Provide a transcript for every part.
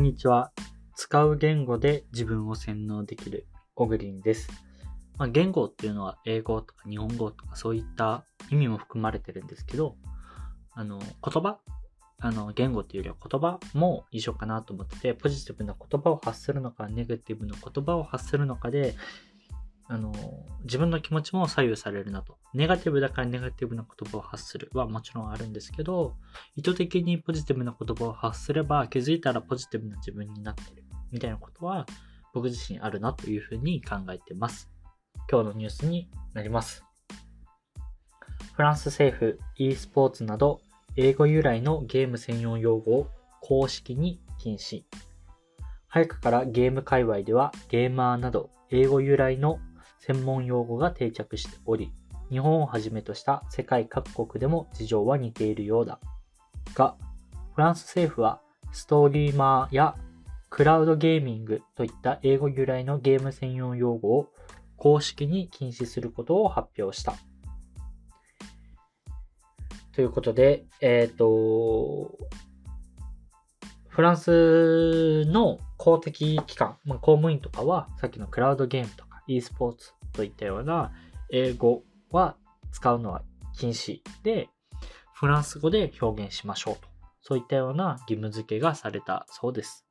こんにちは。使う言語で自分を洗脳できるオグリンです。言語っていうのは英語とか日本語とかそういった意味も含まれてるんですけど、言葉、言語っていうよりは言葉も一緒かなと思ってて、ポジティブな言葉を発するのかネガティブな言葉を発するのかで、自分の気持ちも左右されるなと。ネガティブだからネガティブな言葉を発するはもちろんあるんですけど、意図的にポジティブな言葉を発すれば気づいたらポジティブな自分になってるみたいなことは僕自身あるなというふうに考えてます。今日のニュースになります。フランス政府 e スポーツなど英語由来のゲーム専用用語を公式に禁止。早くからゲーム界隈ではゲーマーなど英語由来の専門用語が定着しており、日本をはじめとした世界各国でも事情は似ているようだが、フランス政府はストリーマーやクラウドゲーミングといった英語由来のゲーム専用用語を公式に禁止することを発表したということで、フランスの公的機関、公務員とかはさっきのクラウドゲームとかe スポーツといったような英語は使うのは禁止で、フランス語で表現しましょうと、そういったような義務付けがされたそうです。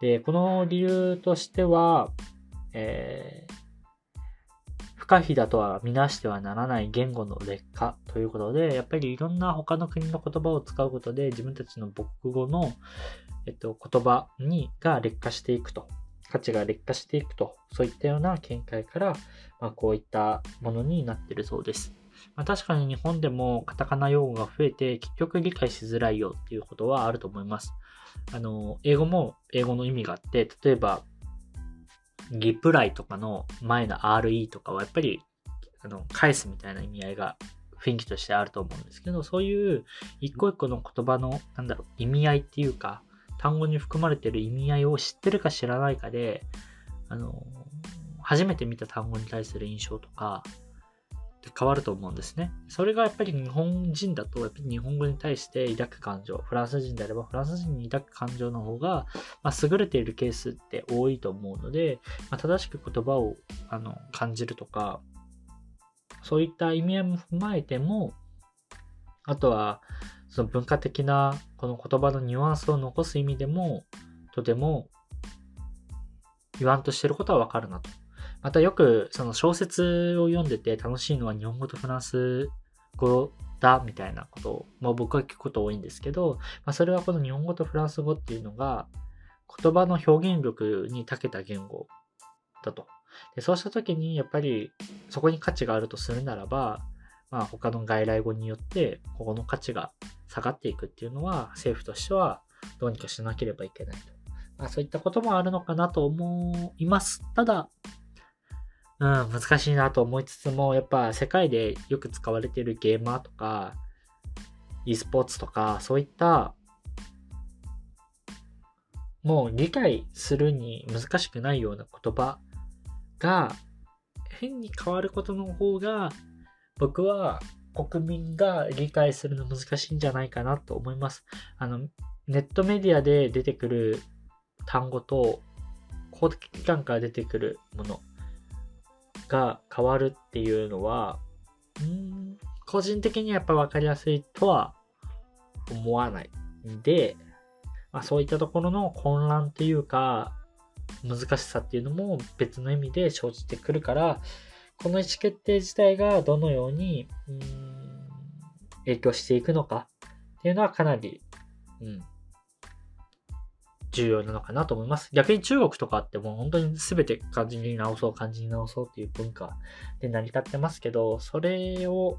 で、この理由としては、不可避だとは見なしてはならない言語の劣化ということで、やっぱりいろんな他の国の言葉を使うことで自分たちの母国語の、言葉が劣化していくと、価値が劣化していくと、そういったような見解から、こういったものになっているそうです。確かに日本でもカタカナ用語が増えて結局理解しづらいよっていうことはあると思います。英語も英語の意味があって、例えばリプライとかの前の RE とかはやっぱり返すみたいな意味合いが雰囲気としてあると思うんですけど、そういう一個一個の言葉の意味合いっていうか、単語に含まれている意味合いを知ってるか知らないかで、初めて見た単語に対する印象とかって変わると思うんですね。それがやっぱり日本人だと、やっぱり日本語に対して抱く感情、フランス人であればフランス人に抱く感情の方が、優れているケースって多いと思うので、正しく言葉を感じるとか、そういった意味合いも踏まえても、あとはその文化的なこの言葉のニュアンスを残す意味でも、とても言わんとしてることはわかるなと。またよくその小説を読んでて楽しいのは日本語とフランス語だみたいなことを、僕は聞くこと多いんですけど、それはこの日本語とフランス語っていうのが言葉の表現力に長けた言語だと。で、そうした時にやっぱりそこに価値があるとするならば、他の外来語によってここの価値が下がっていくっていうのは政府としてはどうにかしなければいけないと、そういったこともあるのかなと思います。ただ、難しいなと思いつつも、やっぱ世界でよく使われているゲーマーとか e スポーツとか、そういったもう理解するに難しくないような言葉が変に変わることの方が、僕は国民が理解するの難しいんじゃないかなと思います。ネットメディアで出てくる単語と公的機関から出てくるものが変わるっていうのは、個人的にはやっぱ分かりやすいとは思わないんで、そういったところの混乱というか難しさっていうのも別の意味で生じてくるから、この意思決定自体がどのように影響していくのかっていうのはかなり、重要なのかなと思います。逆に中国とかってもう本当に全て漢字に直そうっていう文化で成り立ってますけど、それを、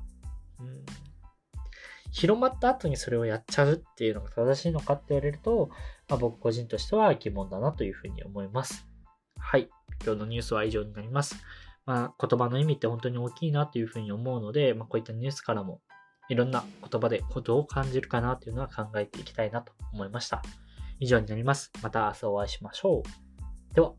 広まった後にそれをやっちゃうっていうのが正しいのかって言われると、僕個人としては疑問だなというふうに思います。はい。今日のニュースは以上になります。言葉の意味って本当に大きいなというふうに思うので、こういったニュースからもいろんな言葉でことを感じるかなというのは考えていきたいなと思いました。以上になります。また明日お会いしましょう。では。